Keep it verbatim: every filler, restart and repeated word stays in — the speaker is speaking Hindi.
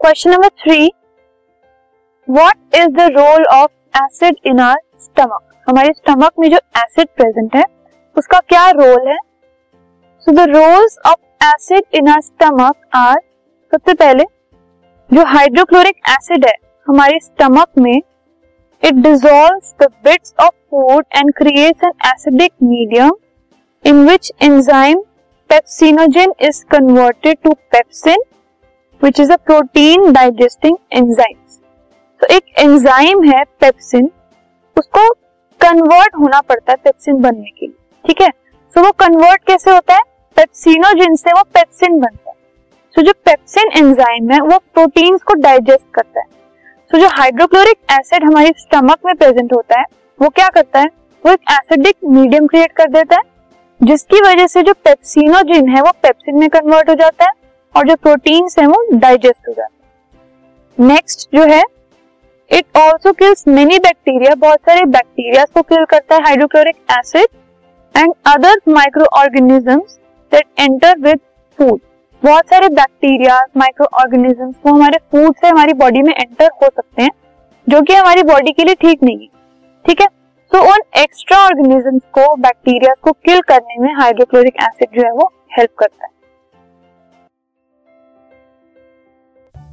Question number three, what is the role of acid in our stomach. हमारे स्टमक में जो एसिड प्रेजेंट है उसका क्या रोल है। So the roles of acid in our stomach are, सबसे पहले जो हाइड्रोक्लोरिक एसिड है हमारे स्टमक में, it dissolves the bits of food and creates an acidic medium in which enzyme pepsinogen is converted to pepsin which is a protein digesting enzyme. तो एक एंजाइम है पेप्सिन, उसको कन्वर्ट होना पड़ता है पेप्सिन बनने के लिए, ठीक है। तो वो कन्वर्ट कैसे होता है, पेप्सिनोजिन से वो पेप्सिन बनता है। तो जो पेप्सिन एंजाइम है वो प्रोटीन्स को डाइजेस्ट करता है। तो जो हाइड्रोक्लोरिक एसिड हमारे स्टमक में प्रेजेंट होता है वो क्या करता है, वो एक एसिडिक मीडियम क्रिएट कर देता है, जिसकी वजह से जो पेप्सिनोजिन है वो पेप्सिन में कन्वर्ट हो जाता है और जो प्रोटीन्स है वो डाइजेस्ट हो जाता है। नेक्स्ट जो है, it also kills many bacteria, बहुत सारे बैक्टीरिया को किल करता है hydrochloric acid and other microorganisms that enter with food. बहुत सारे बैक्टीरिया माइक्रो ऑर्गेनिजम्स वो हमारे फूड से हमारी बॉडी में एंटर हो सकते हैं, जो कि हमारी बॉडी के लिए ठीक नहीं है, ठीक है। सो उन एक्स्ट्रा ऑर्गेनिजम्स को, बैक्टीरिया को किल करने में हाइड्रोक्लोरिक एसिड जो है वो हेल्प करता है।